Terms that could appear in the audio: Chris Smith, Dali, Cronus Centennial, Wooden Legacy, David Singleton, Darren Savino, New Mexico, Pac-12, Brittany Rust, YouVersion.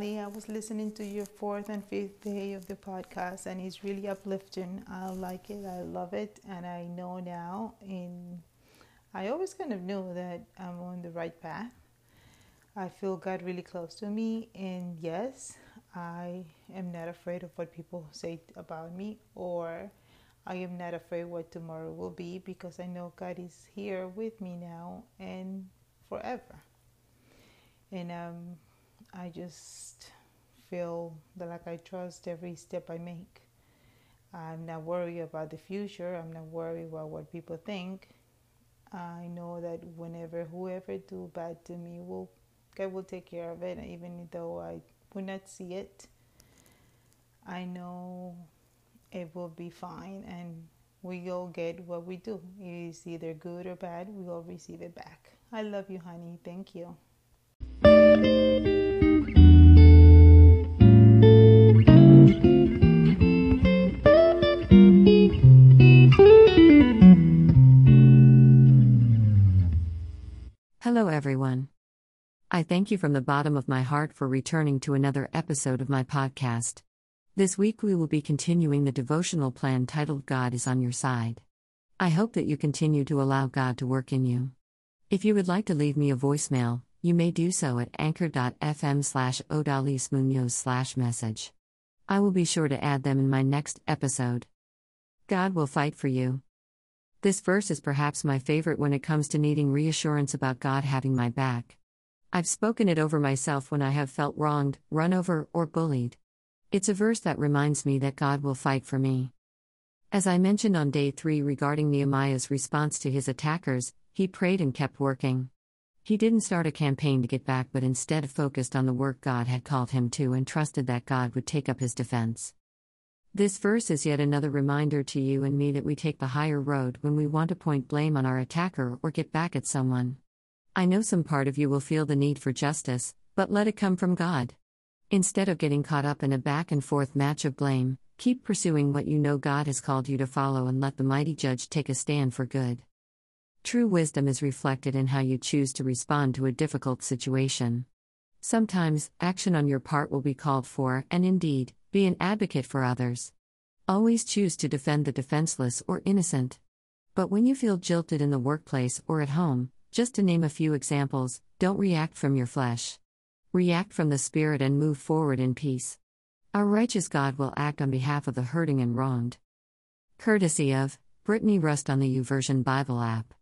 Dali. I was listening to your 4th and 5th day of the podcast, and it's really uplifting. I like it. I love it. And I know now, I always kind of know that I'm on the right path. I feel God really close to me. And yes, I am not afraid of what people say about me, or I am not afraid what tomorrow will be, because I know God is here with me now and forever. And I just feel that like I trust every step I make. I'm not worried about the future. I'm not worried about what people think. I know that whoever do bad to me, God will take care of it, even though I will not see it. I know it will be fine, and we all get what we do. It's either good or bad. We all receive it back. I love you, honey. Thank you. Hello, everyone. I thank you from the bottom of my heart for returning to another episode of my podcast. This week we will be continuing the devotional plan titled God is on Your Side. I hope that you continue to allow God to work in you. If you would like to leave me a voicemail, you may do so at anchor.fm/odalismunoz/message. I will be sure to add them in my next episode. God will fight for you. This verse is perhaps my favorite when it comes to needing reassurance about God having my back. I've spoken it over myself when I have felt wronged, run over, or bullied. It's a verse that reminds me that God will fight for me. As I mentioned on day 3 regarding Nehemiah's response to his attackers, he prayed and kept working. He didn't start a campaign to get back, but instead focused on the work God had called him to and trusted that God would take up his defense. This verse is yet another reminder to you and me that we take the higher road when we want to point blame on our attacker or get back at someone. I know some part of you will feel the need for justice, but let it come from God. Instead of getting caught up in a back-and-forth match of blame, keep pursuing what you know God has called you to follow, and let the mighty judge take a stand for good. True wisdom is reflected in how you choose to respond to a difficult situation. Sometimes, action on your part will be called for, and indeed, be an advocate for others. Always choose to defend the defenseless or innocent. But when you feel jilted in the workplace or at home, just to name a few examples, don't react from your flesh. React from the Spirit and move forward in peace. Our righteous God will act on behalf of the hurting and wronged. Courtesy of Brittany Rust on the YouVersion Bible app.